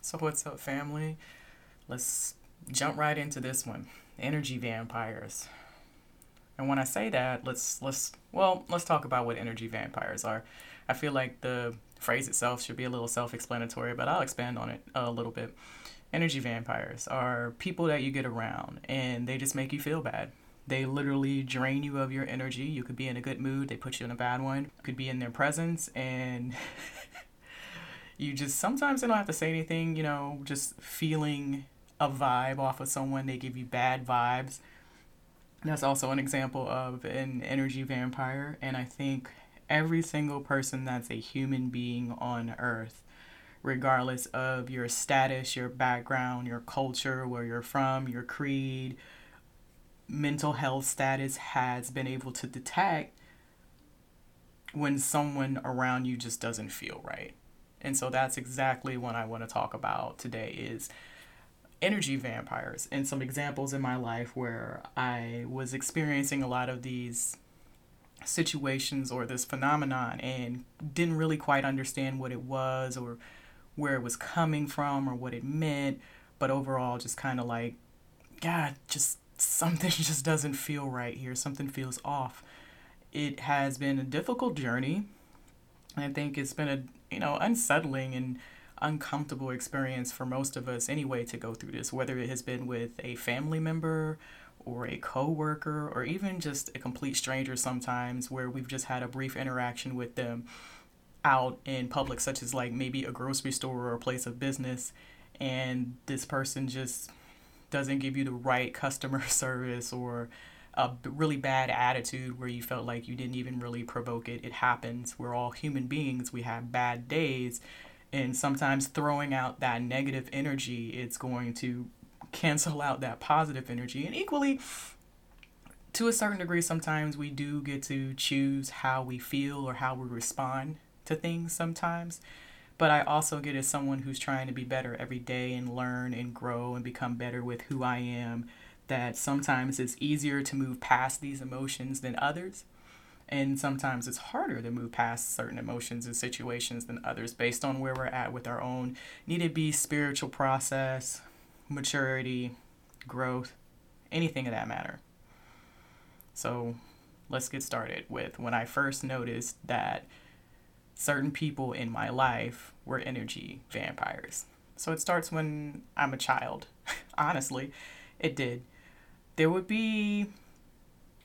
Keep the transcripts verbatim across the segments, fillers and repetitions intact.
So what's up, family? Let's jump right into this one. Energy vampires. And when I say that, let's let's well, let's talk about what energy vampires are. I feel like the phrase itself should be a little self-explanatory, but I'll expand on it a little bit. Energy vampires are people that you get around and they just make you feel bad. They literally drain you of your energy. You could be in a good mood, they put you in a bad one. You could be in their presence and you just, sometimes they don't have to say anything, you know, just feeling a vibe off of someone. They give you bad vibes. That's also an example of an energy vampire. And I think every single person that's a human being on earth, regardless of your status, your background, your culture, where you're from, your creed, mental health status, has been able to detect when someone around you just doesn't feel right. And so that's exactly what I want to talk about today, is energy vampires, and some examples in my life where I was experiencing a lot of these situations or this phenomenon and didn't really quite understand what it was or where it was coming from or what it meant, but overall just kind of like, God, just something just doesn't feel right here. Something feels off. It has been a difficult journey. I think it's been a, you know, unsettling and uncomfortable experience for most of us anyway to go through this, whether it has been with a family member or a coworker or even just a complete stranger sometimes, where we've just had a brief interaction with them out in public, such as like maybe a grocery store or a place of business, and this person just doesn't give you the right customer service or a really bad attitude where you felt like you didn't even really provoke it. It happens. We're all human beings. We have bad days. And sometimes throwing out that negative energy, it's going to cancel out that positive energy. And equally, to a certain degree, sometimes we do get to choose how we feel or how we respond to things sometimes. But I also get, as someone who's trying to be better every day and learn and grow and become better with who I am, that sometimes it's easier to move past these emotions than others. And sometimes it's harder to move past certain emotions and situations than others, based on where we're at with our own needed be spiritual process, maturity, growth, anything of that matter. So let's get started with when I first noticed that certain people in my life were energy vampires. So it starts when I'm a child. Honestly, it did. There would be,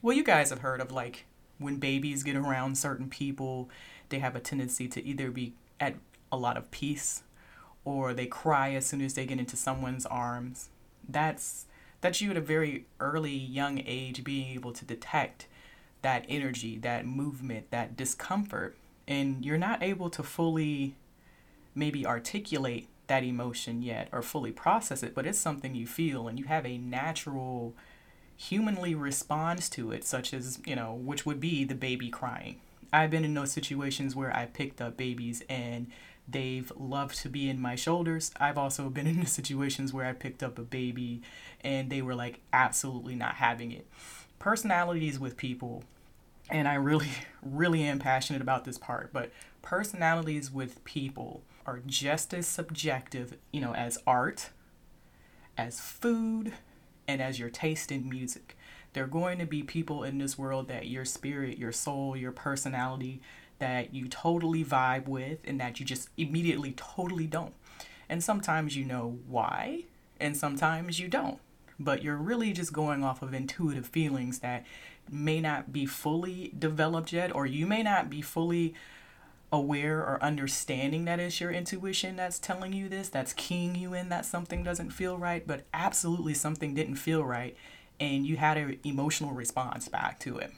well, you guys have heard of like, when babies get around certain people, they have a tendency to either be at a lot of peace or they cry as soon as they get into someone's arms. That's that's you at a very early young age being able to detect that energy, that movement, that discomfort. And you're not able to fully maybe articulate that emotion yet or fully process it, but it's something you feel and you have a natural humanly responds to it, such as, you know, which would be the baby crying. I've been in those situations where I picked up babies and they've loved to be in my shoulders. I've also been in the situations where I picked up a baby and they were like absolutely not having it. Personalities with people, and I really, really am passionate about this part, but personalities with people are just as subjective, you know, as art, as food, and as your taste in music. There are going to be people in this world that your spirit, your soul, your personality, that you totally vibe with and that you just immediately totally don't. And sometimes you know why, and sometimes you don't. But you're really just going off of intuitive feelings that may not be fully developed yet, or you may not be fully aware or understanding that it's your intuition that's telling you this, that's keying you in that something doesn't feel right, but absolutely something didn't feel right, and you had an emotional response back to it.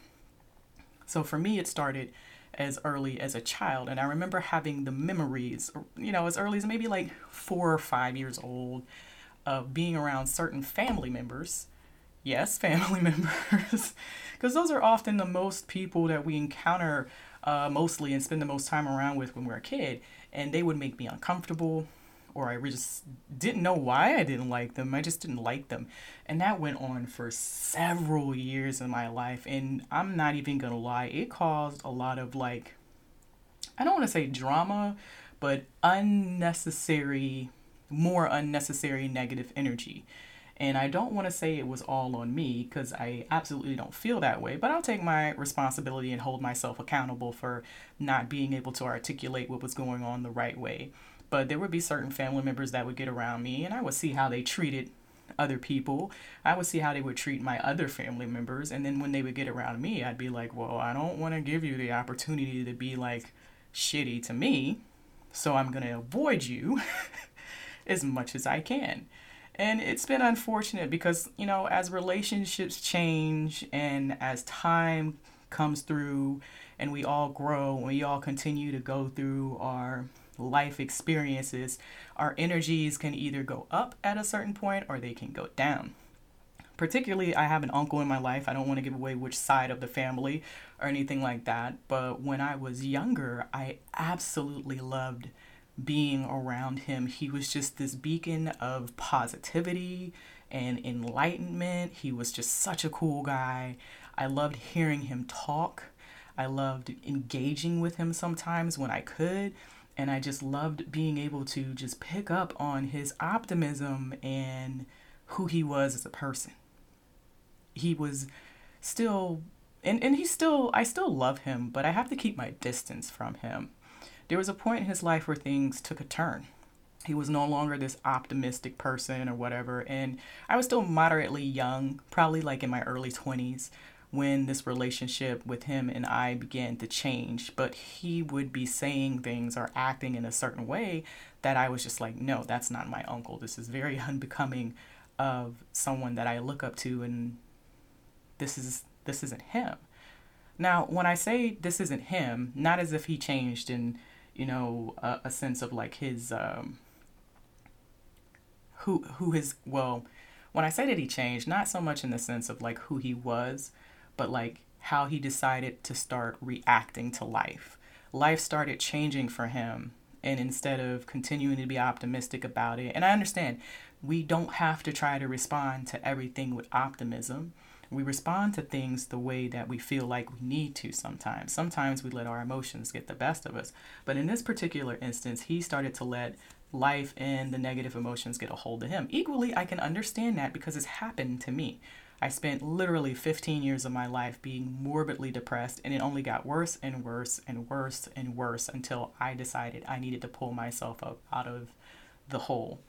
So for me, it started as early as a child, and I remember having the memories, you know, as early as maybe like four or five years old, of being around certain family members. Yes, family members, because those are often the most people that we encounter uh, mostly and spend the most time around with when we're a kid. And they would make me uncomfortable, or I just didn't know why I didn't like them. I just didn't like them. And that went on for several years in my life. And I'm not even going to lie, it caused a lot of like I don't want to say drama, but unnecessary, more unnecessary negative energy. And I don't want to say it was all on me, because I absolutely don't feel that way, but I'll take my responsibility and hold myself accountable for not being able to articulate what was going on the right way. But there would be certain family members that would get around me, and I would see how they treated other people. I would see how they would treat my other family members. And then when they would get around me, I'd be like, well, I don't want to give you the opportunity to be like shitty to me, so I'm going to avoid you as much as I can. And it's been unfortunate because, you know, as relationships change and as time comes through and we all grow and we all continue to go through our life experiences, our energies can either go up at a certain point or they can go down. Particularly, I have an uncle in my life. I don't want to give away which side of the family or anything like that. But when I was younger, I absolutely loved being around him. He was just this beacon of positivity and enlightenment. He was just such a cool guy. I loved hearing him talk. I loved engaging with him sometimes when I could. And I just loved being able to just pick up on his optimism and who he was as a person. He was still, and, and he's still, I still love him, but I have to keep my distance from him. There was a point in his life where things took a turn. He was no longer this optimistic person or whatever. And I was still moderately young, probably like in my early twenties, when this relationship with him and I began to change. But he would be saying things or acting in a certain way that I was just like, no, that's not my uncle. This is very unbecoming of someone that I look up to, and this is this isn't him. Now, when I say this isn't him, not as if he changed in, you know, a, a sense of like his, um, who, who his, well, when I say that he changed, not so much in the sense of like who he was, but like how he decided to start reacting to life. Life started changing for him. And instead of continuing to be optimistic about it, and I understand we don't have to try to respond to everything with optimism. We respond to things the way that we feel like we need to sometimes. Sometimes we let our emotions get the best of us. But in this particular instance, he started to let life and the negative emotions get a hold of him. Equally, I can understand that because it's happened to me. I spent literally fifteen years of my life being morbidly depressed, and it only got worse and worse and worse and worse until I decided I needed to pull myself up out of the hole.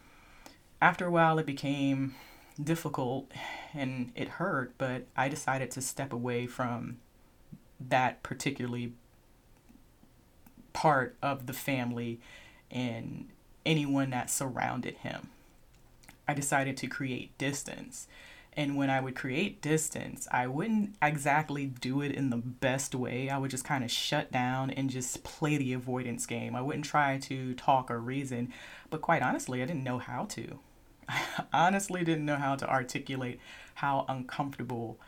After a while, it became difficult and it hurt, but I decided to step away from that particularly part of the family and anyone that surrounded him. I decided to create distance. And when I would create distance, I wouldn't exactly do it in the best way. I would just kind of shut down and just play the avoidance game. I wouldn't try to talk or reason, but quite honestly, I didn't know how to. I honestly didn't know how to articulate how uncomfortable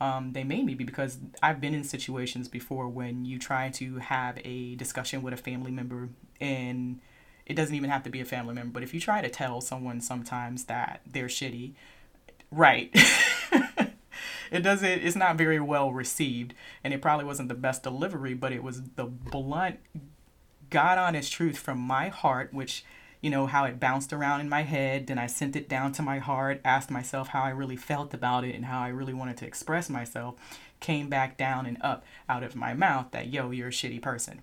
um, they made me be, because I've been in situations before when you try to have a discussion with a family member, and it doesn't even have to be a family member, but if you try to tell someone sometimes that they're shitty, right. It doesn't, it's not very well received, and it probably wasn't the best delivery, but it was the blunt, God honest truth from my heart, which, you know, how it bounced around in my head. Then I sent it down to my heart, asked myself how I really felt about it and how I really wanted to express myself, came back down and up out of my mouth that, yo, you're a shitty person.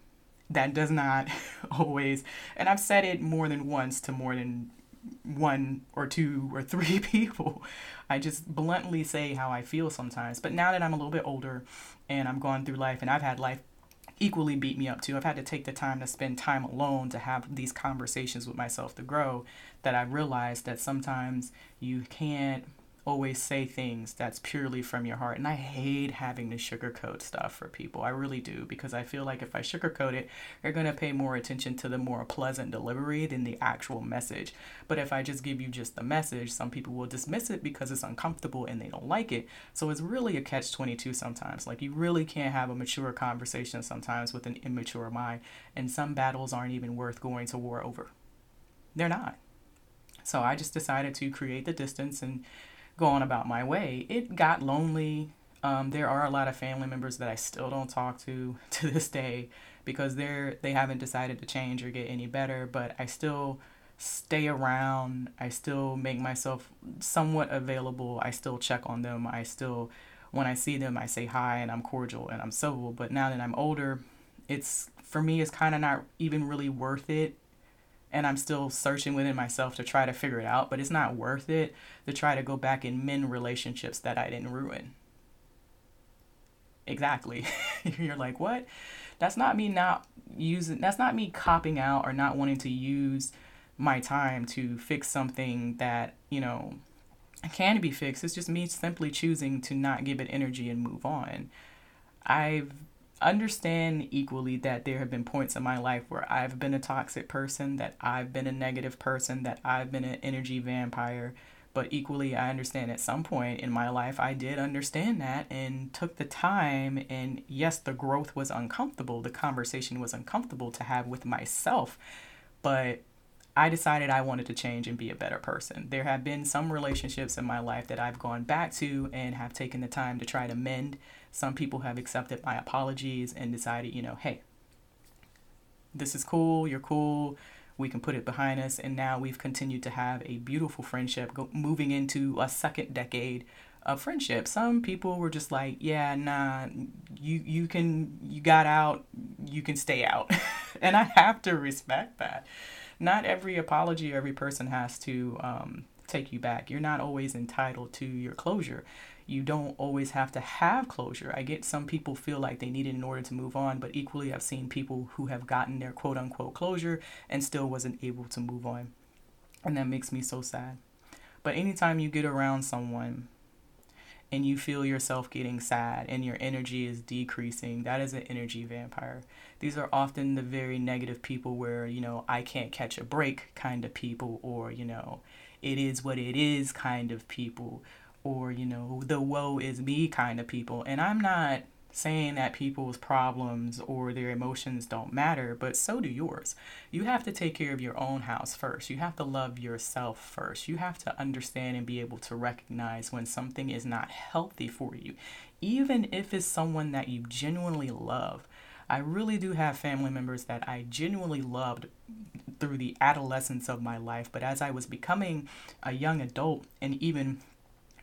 That does not always, and I've said it more than once to more than one or two or three people. I just bluntly say how I feel sometimes. But now that I'm a little bit older and I'm going through life, and I've had life equally beat me up too, I've had to take the time to spend time alone to have these conversations with myself to grow, that I realized that sometimes you can't always say things that's purely from your heart. And I hate having to sugarcoat stuff for people. I really do, because I feel like if I sugarcoat it, they're going to pay more attention to the more pleasant delivery than the actual message. But if I just give you just the message, some people will dismiss it because it's uncomfortable and they don't like it. So it's really a catch twenty-two sometimes. Like, you really can't have a mature conversation sometimes with an immature mind. And some battles aren't even worth going to war over. They're not. So I just decided to create the distance and go on about my way. It got lonely. Um, there are a lot of family members that I still don't talk to to this day. because they're they haven't decided to change or get any better, but I still stay around. I still make myself somewhat available. I still check on them. I still, when I see them, I say hi and I'm cordial and I'm civil. But now that I'm older, it's, for me, it's kind of not even really worth it. And I'm still searching within myself to try to figure it out, but it's not worth it to try to go back and mend relationships that I didn't ruin. Exactly. You're like, what? That's not me not using, that's not me copping out or not wanting to use my time to fix something that, you know, can be fixed. It's just me simply choosing to not give it energy and move on. I understand equally that there have been points in my life where I've been a toxic person, that I've been a negative person, that I've been an energy vampire. But equally, I understand at some point in my life, I did understand that and took the time. And yes, the growth was uncomfortable. The conversation was uncomfortable to have with myself. But I decided I wanted to change and be a better person. There have been some relationships in my life that I've gone back to and have taken the time to try to mend. Some people have accepted my apologies and decided, you know, hey, this is cool. You're cool. We can put it behind us. And now we've continued to have a beautiful friendship go- moving into a second decade of friendship. Some people were just like, yeah, nah, you, you can, you got out, you can stay out. And I have to respect that. Not every apology, every person has to um, take you back. You're not always entitled to your closure. You don't always have to have closure. I get some people feel like they need it in order to move on, but equally I've seen people who have gotten their quote unquote closure and still wasn't able to move on. And that makes me so sad. But anytime you get around someone and you feel yourself getting sad and your energy is decreasing, that is an energy vampire. These are often the very negative people where, you know, I can't catch a break kind of people, or, you know, it is what it is kind of people, or, you know, the woe is me kind of people. And I'm not saying that people's problems or their emotions don't matter, but so do yours. You have to take care of your own house first. You have to love yourself first. You have to understand and be able to recognize when something is not healthy for you, even if it's someone that you genuinely love. I really do have family members that I genuinely loved through the adolescence of my life, but as I was becoming a young adult and even,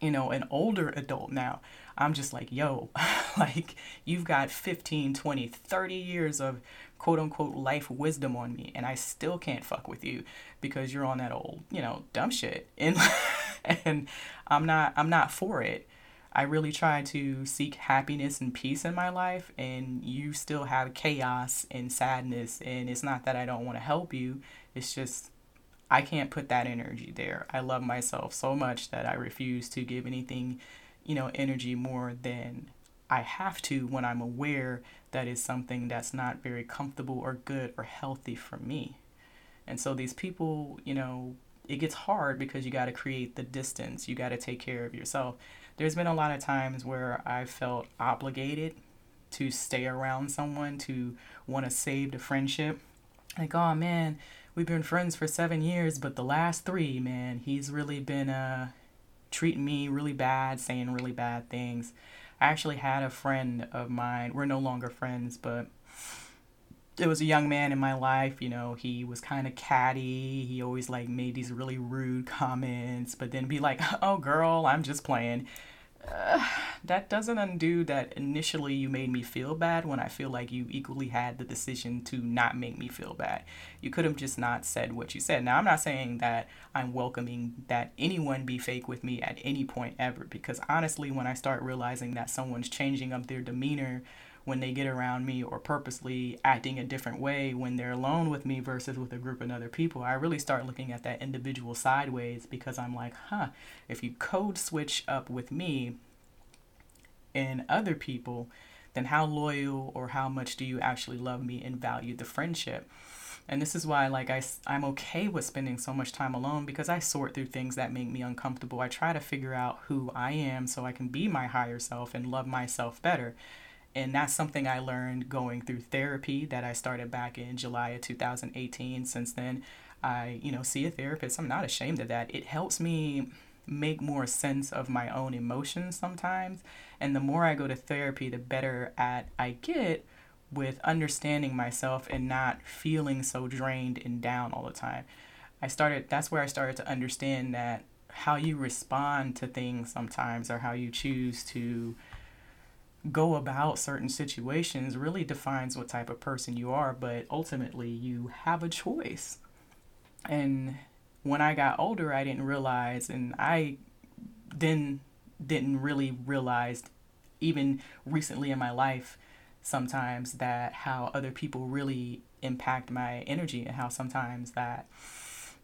you know, an older adult now, I'm just like, yo, like, you've got fifteen, twenty, thirty years of quote unquote life wisdom on me, and I still can't fuck with you because you're on that old, you know, dumb shit. And and I'm not I'm not for it. I really try to seek happiness and peace in my life, and you still have chaos and sadness. And it's not that I don't want to help you. It's just I can't put that energy there. I love myself so much that I refuse to give anything, you know, energy more than I have to when I'm aware that is something that's not very comfortable or good or healthy for me. And so these people, you know, it gets hard because you got to create the distance. You got to take care of yourself. There's been a lot of times where I felt obligated to stay around someone, to want to save the friendship. Like, oh man, we've been friends for seven years, but the last three, man, he's really been uh, treating me really bad, saying really bad things. I actually had a friend of mine. We're no longer friends, but it was a young man in my life. You know, he was kind of catty. He always like made these really rude comments, but then be like, oh girl, I'm just playing. Uh, that doesn't undo that initially you made me feel bad, when I feel like you equally had the decision to not make me feel bad. You could have just not said what you said. Now, I'm not saying that I'm welcoming that anyone be fake with me at any point ever, because honestly, when I start realizing that someone's changing up their demeanor when they get around me, or purposely acting a different way when they're alone with me versus with a group of other people, I really start looking at that individual sideways, because I'm like, huh, if you code switch up with me and other people, then how loyal or how much do you actually love me and value the friendship? And this is why, like, I, I'm okay with spending so much time alone, because I sort through things that make me uncomfortable. I try to figure out who I am so I can be my higher self and love myself better. And that's something I learned going through therapy that I started back in July of two thousand eighteen. Since then, I, you know, see a therapist. I'm not ashamed of that. It helps me make more sense of my own emotions sometimes. And the more I go to therapy, the better at I get with understanding myself and not feeling so drained and down all the time. I started, that's where I started to understand that how you respond to things sometimes, or how you choose to go about certain situations, really defines what type of person you are. But ultimately you have a choice. And when I got older, I didn't realize, and I then didn't really realize even recently in my life sometimes, that how other people really impact my energy, and how sometimes that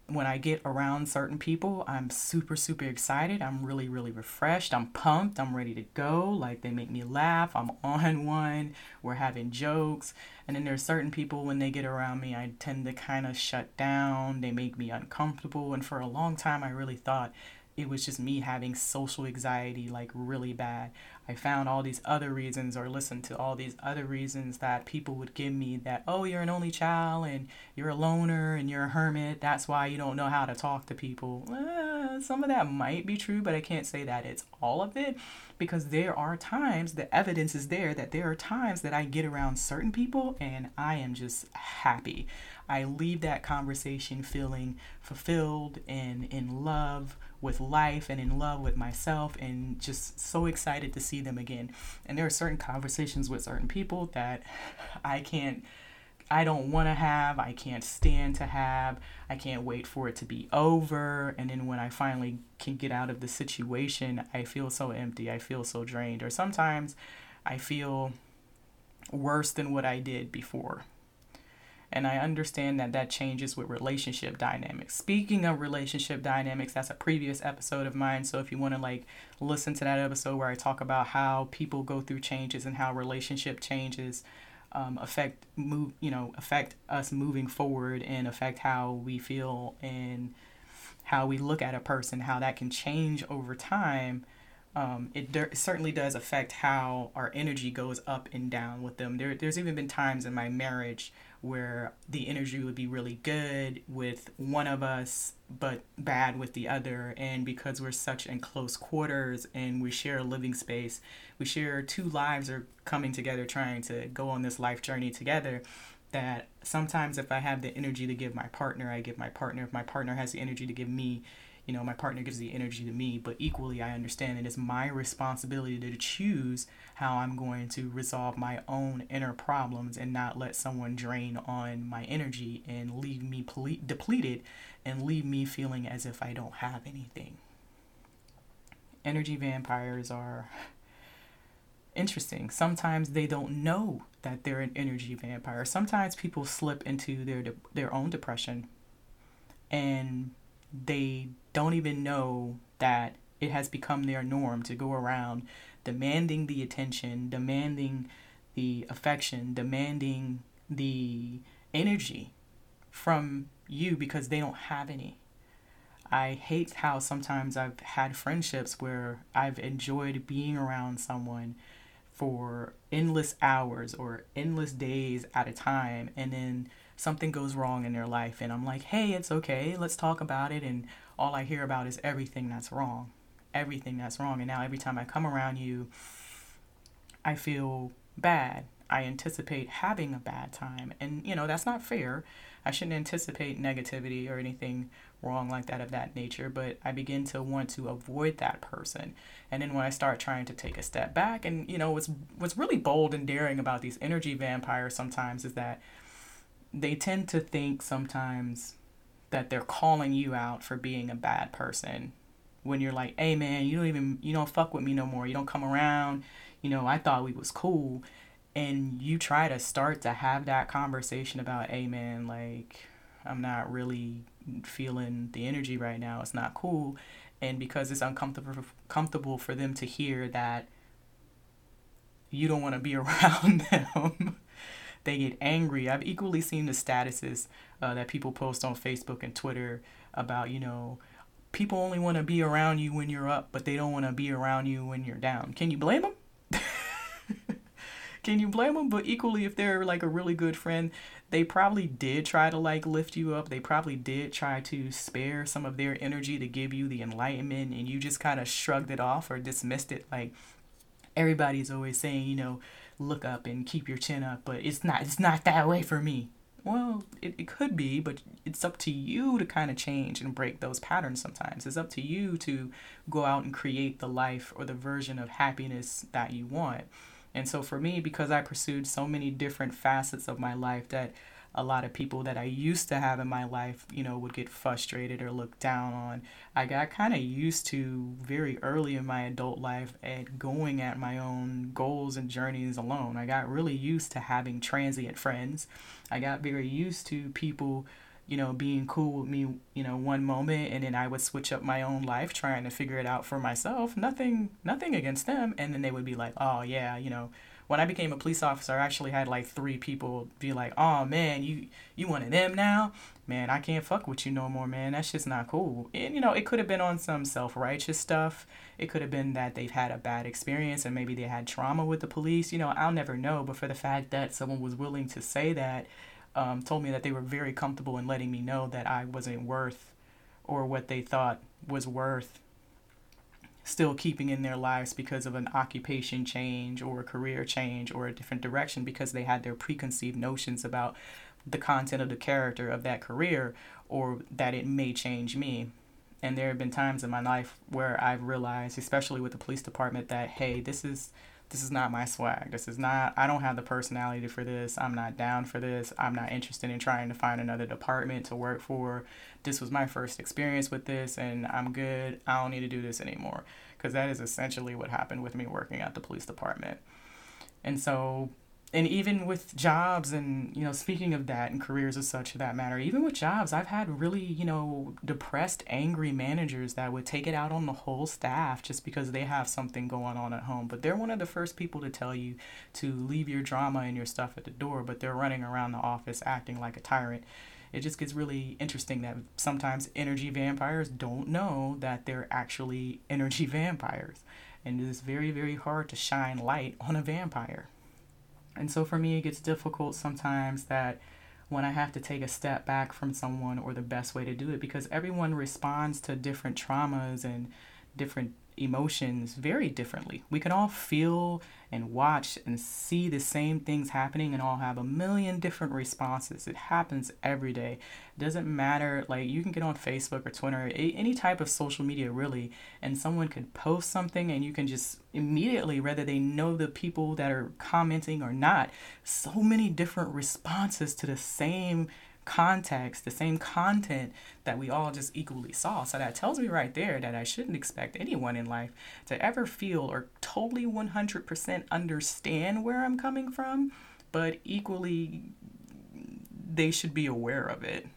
when I get around certain people, I'm super, super excited. I'm really, really refreshed. I'm pumped. I'm ready to go. Like, they make me laugh. I'm on one. We're having jokes. And then there's certain people, when they get around me, I tend to kind of shut down. They make me uncomfortable. And for a long time, I really thought it was just me having social anxiety, like really bad. I found all these other reasons, or listened to all these other reasons that people would give me, that, oh, you're an only child and you're a loner and you're a hermit. That's why you don't know how to talk to people. Uh, some of that might be true, but I can't say that it's all of it, because there are times, the evidence is there, that there are times that I get around certain people and I am just happy. I leave that conversation feeling fulfilled and in love with life and in love with myself, and just so excited to see them again. And there are certain conversations with certain people that I can't, I don't want to have, I can't stand to have, I can't wait for it to be over. And then when I finally can get out of the situation, I feel so empty, I feel so drained, or sometimes I feel worse than what I did before. And I understand that that changes with relationship dynamics. Speaking of relationship dynamics, that's a previous episode of mine. So if you want to like listen to that episode where I talk about how people go through changes and how relationship changes um, affect move, you know, affect us moving forward, and affect how we feel and how we look at a person, how that can change over time. Um, it, de- it certainly does affect how our energy goes up and down with them. There, there's even been times in my marriage where the energy would be really good with one of us, but bad with the other. And because we're such in close quarters and we share a living space, we share two lives are coming together, trying to go on this life journey together, that sometimes if I have the energy to give my partner, I give my partner. If my partner has the energy to give me, you know, my partner gives the energy to me. But equally, I understand it is my responsibility to choose how I'm going to resolve my own inner problems, and not let someone drain on my energy and leave me ple- depleted and leave me feeling as if I don't have anything. Energy vampires are interesting. Sometimes they don't know that they're an energy vampire. Sometimes people slip into their de- their own depression, and they don't even know that it has become their norm to go around demanding the attention, demanding the affection, demanding the energy from you, because they don't have any. I hate how sometimes I've had friendships where I've enjoyed being around someone for endless hours or endless days at a time, and then something goes wrong in their life, and I'm like, hey, it's okay, let's talk about it, and all I hear about is everything that's wrong, everything that's wrong. And now every time I come around you, I feel bad. I anticipate having a bad time, and you know, that's not fair. I shouldn't anticipate negativity or anything wrong like that of that nature, but I begin to want to avoid that person. And then when I start trying to take a step back, and you know, what's what's really bold and daring about these energy vampires sometimes is that they tend to think sometimes that they're calling you out for being a bad person, when you're like, hey man, you don't even, you don't fuck with me no more. You don't come around. You know, I thought we was cool. And you try to start to have that conversation about, hey man, like, I'm not really feeling the energy right now. It's not cool. And because it's uncomfortable comfortable for them to hear that you don't want to be around them, they get angry. I've equally seen the statuses uh, that people post on Facebook and Twitter about, you know, people only want to be around you when you're up, but they don't want to be around you when you're down. Can you blame them? Can you blame them? But equally, if they're like a really good friend, they probably did try to like lift you up. They probably did try to spare some of their energy to give you the enlightenment, and you just kind of shrugged it off or dismissed it. Like, everybody's always saying, you know, look up and keep your chin up, but it's not it's not that way for me. Well, it, it could be, but it's up to you to kind of change and break those patterns sometimes. It's up to you to go out and create the life or the version of happiness that you want. And so for me, because I pursued so many different facets of my life that a lot of people that I used to have in my life, you know, would get frustrated or looked down on, I got kind of used to very early in my adult life at going at my own goals and journeys alone. I got really used to having transient friends. I got very used to people, you know, being cool with me, you know, one moment, and then I would switch up my own life trying to figure it out for myself. Nothing, nothing against them. And then they would be like, oh, yeah, you know, when I became a police officer, I actually had like three people be like, oh, man, you you one of them now? Man, I can't fuck with you no more, man. That's just not cool. And, you know, it could have been on some self-righteous stuff. It could have been that they've had a bad experience and maybe they had trauma with the police. You know, I'll never know. But for the fact that someone was willing to say that, um, told me that they were very comfortable in letting me know that I wasn't worth, or what they thought was worth, still keeping in their lives because of an occupation change or a career change or a different direction, because they had their preconceived notions about the content of the character of that career, or that it may change me. And there have been times in my life where I've realized, especially with the police department, that, hey, this is this is not my swag. This is not, I don't have the personality for this. I'm not down for this. I'm not interested in trying to find another department to work for. This was my first experience with this, and I'm good. I don't need to do this anymore. Because that is essentially what happened with me working at the police department. And so, and even with jobs, and, you know, speaking of that and careers as such for that matter, even with jobs, I've had really, you know, depressed, angry managers that would take it out on the whole staff just because they have something going on at home. But they're one of the first people to tell you to leave your drama and your stuff at the door, but they're running around the office acting like a tyrant. It just gets really interesting that sometimes energy vampires don't know that they're actually energy vampires. And it is very, very hard to shine light on a vampire. And so for me, it gets difficult sometimes that when I have to take a step back from someone, or the best way to do it, because everyone responds to different traumas and different emotions very differently. We can all feel and watch and see the same things happening and all have a million different responses. It happens every day. It doesn't matter. Like, you can get on Facebook or Twitter, any type of social media really, and someone could post something and you can just immediately, whether they know the people that are commenting or not, so many different responses to the same context, the same content that we all just equally saw. So that tells me right there that I shouldn't expect anyone in life to ever feel or totally one hundred percent understand where I'm coming from, but equally they should be aware of it,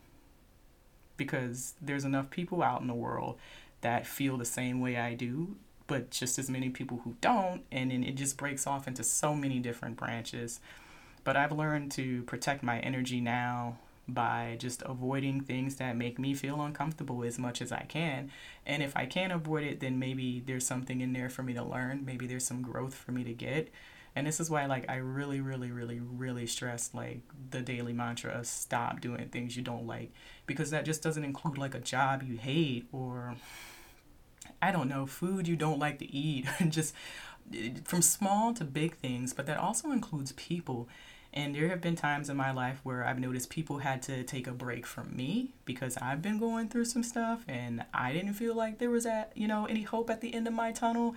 because there's enough people out in the world that feel the same way I do, but just as many people who don't, and then it just breaks off into so many different branches. But I've learned to protect my energy now by just avoiding things that make me feel uncomfortable as much as I can. And if I can't avoid it, then maybe there's something in there for me to learn. Maybe there's some growth for me to get. And this is why, like, I really, really, really, really stress, like, the daily mantra of stop doing things you don't like. Because that just doesn't include, like, a job you hate, or, I don't know, food you don't like to eat. Just from small to big things. But that also includes people. And there have been times in my life where I've noticed people had to take a break from me because I've been going through some stuff and I didn't feel like there was a, you know, any hope at the end of my tunnel.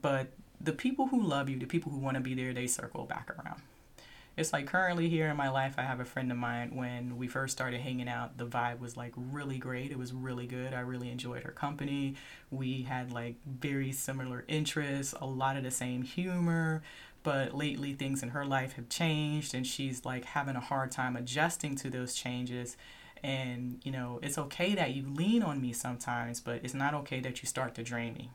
But the people who love you, the people who want to be there, they circle back around. It's like currently here in my life, I have a friend of mine. When we first started hanging out, the vibe was like really great. It was really good. I really enjoyed her company. We had like very similar interests, a lot of the same humor. But lately things in her life have changed, and she's like having a hard time adjusting to those changes. And, you know, it's okay that you lean on me sometimes, but it's not okay that you start to drain me.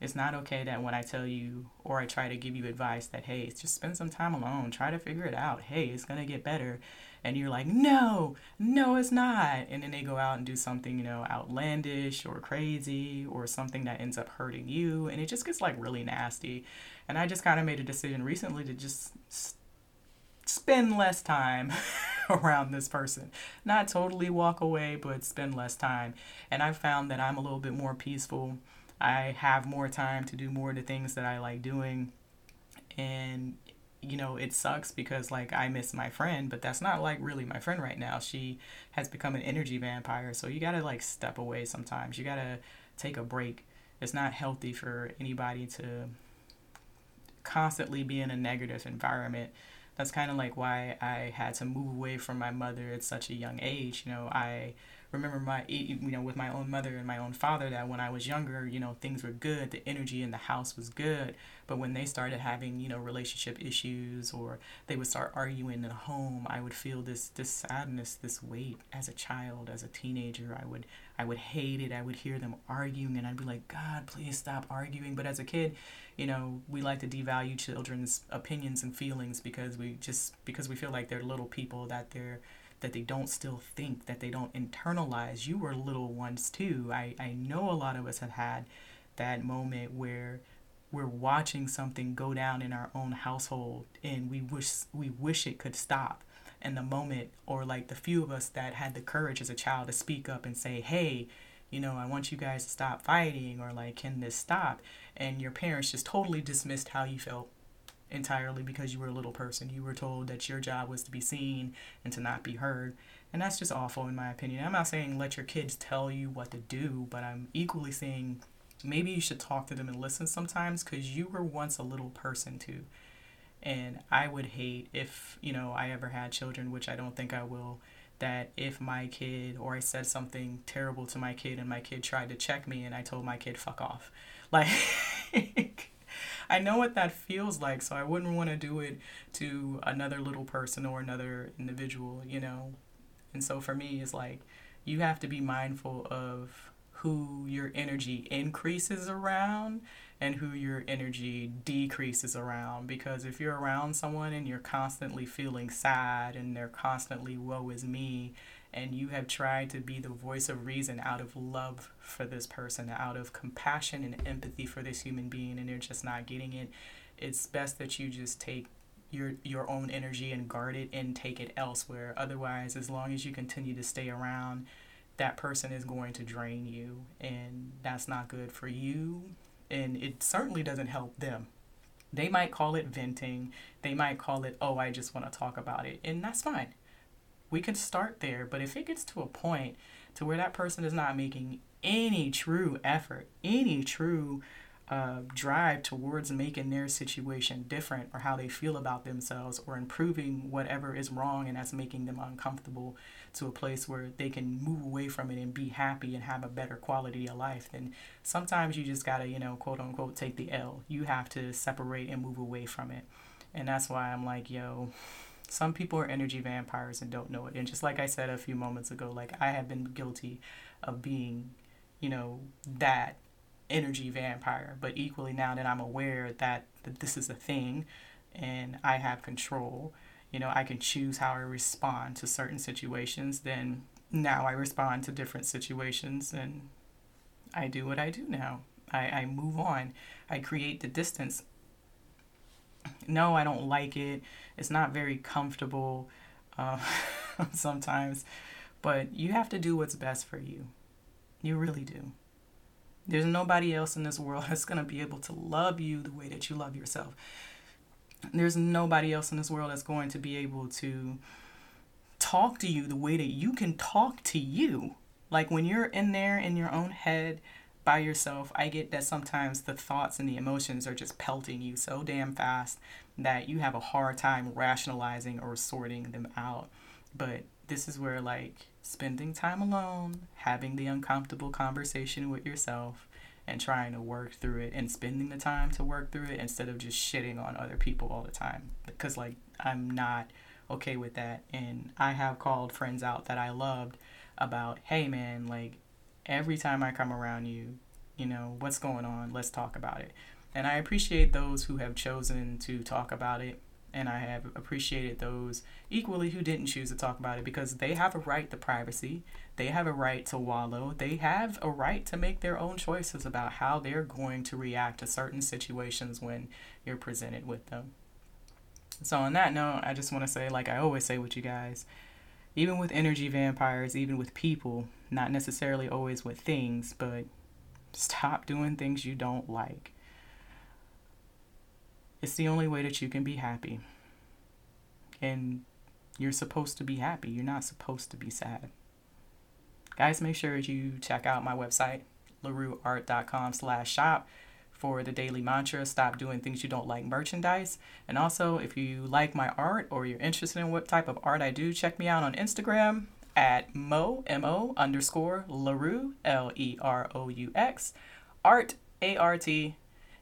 It's not okay that when I tell you, or I try to give you advice that, hey, just spend some time alone, try to figure it out. Hey, it's going to get better. And you're like, no, no, it's not. And then they go out and do something, you know, outlandish or crazy or something that ends up hurting you. And it just gets like really nasty. And I just kind of made a decision recently to just s- spend less time around this person. Not totally walk away, but spend less time. And I've found that I'm a little bit more peaceful. I have more time to do more of the things that I like doing. And you know, it sucks because, like, I miss my friend, but that's not, like, really my friend right now. She has become an energy vampire, so you gotta, like, step away sometimes. You gotta take a break. It's not healthy for anybody to constantly be in a negative environment. That's kind of, like, why I had to move away from my mother at such a young age. You know, I remember my, you know, with my own mother and my own father, that when I was younger, you know, things were good. The energy in the house was good. But when they started having, you know, relationship issues, or they would start arguing in the home, I would feel this, this sadness, this weight as a child, as a teenager. I would, I would hate it. I would hear them arguing and I'd be like, God, please stop arguing. But as a kid, you know, we like to devalue children's opinions and feelings because we just, because we feel like they're little people, that they're, that they don't still think, that they don't internalize. You were little ones too. I, I know a lot of us have had that moment where we're watching something go down in our own household and we wish we wish it could stop. And the moment, or like the few of us that had the courage as a child to speak up and say, hey, you know, I want you guys to stop fighting, or like, can this stop? And your parents just totally dismissed how you felt. Entirely because you were a little person. You were told that your job was to be seen and to not be heard. And that's just awful in my opinion. I'm not saying let your kids tell you what to do, but I'm equally saying maybe you should talk to them and listen sometimes, because you were once a little person too. And I would hate if, you know, I ever had children, which I don't think I will, that if my kid, or I said something terrible to my kid and my kid tried to check me and I told my kid, fuck off. Like... I know what that feels like, so I wouldn't want to do it to another little person or another individual, you know. And so for me, it's like you have to be mindful of who your energy increases around and who your energy decreases around. Because if you're around someone and you're constantly feeling sad and they're constantly woe is me, and you have tried to be the voice of reason out of love for this person, out of compassion and empathy for this human being, and they're just not getting it, it's best that you just take your your own energy and guard it and take it elsewhere. Otherwise, as long as you continue to stay around, that person is going to drain you, and that's not good for you, and it certainly doesn't help them. They might call it venting. They might call it, oh, I just want to talk about it, and that's fine. We can start there, but if it gets to a point to where that person is not making any true effort, any true uh, drive towards making their situation different, or how they feel about themselves, or improving whatever is wrong and that's making them uncomfortable, to a place where they can move away from it and be happy and have a better quality of life, then sometimes you just gotta, you know, quote unquote, take the L. You have to separate and move away from it. And that's why I'm like, yo... Some people are energy vampires and don't know it. And just like I said a few moments ago, like I have been guilty of being, you know, that energy vampire. But equally now that I'm aware that, that this is a thing and I have control, you know, I can choose how I respond to certain situations. Then now I respond to different situations and I do what I do now. I, I move on. I create the distance. No, I don't like it. It's not very comfortable uh, sometimes, but you have to do what's best for you. You really do. There's nobody else in this world that's going to be able to love you the way that you love yourself. There's nobody else in this world that's going to be able to talk to you the way that you can talk to you. Like when you're in there in your own head, by yourself, I get that sometimes the thoughts and the emotions are just pelting you so damn fast that you have a hard time rationalizing or sorting them out. But this is where, like, spending time alone, having the uncomfortable conversation with yourself and trying to work through it, and spending the time to work through it instead of just shitting on other people all the time, because, like, I'm not okay with that. And I have called friends out that I loved about, hey man, like, every time I come around you, you know, what's going on? Let's talk about it. And I appreciate those who have chosen to talk about it. And I have appreciated those equally who didn't choose to talk about it, because they have a right to privacy. They have a right to wallow. They have a right to make their own choices about how they're going to react to certain situations when you're presented with them. So on that note, I just want to say, like I always say with you guys, even with energy vampires, even with people, not necessarily always with things, but stop doing things you don't like. It's the only way that you can be happy. and you're supposed to be happy. You're not supposed to be sad. Guys, make sure you check out my website, larueart.com slash shop for the daily mantra, stop doing things you don't like merchandise. And also, if you like my art or you're interested in what type of art I do, check me out on Instagram at mo, M-O underscore Larue, L E R O U X, art, A R T,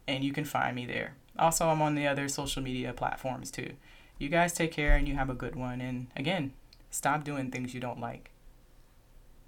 and you can find me there. Also, I'm on the other social media platforms too. You guys take care and you have a good one. And again, stop doing things you don't like.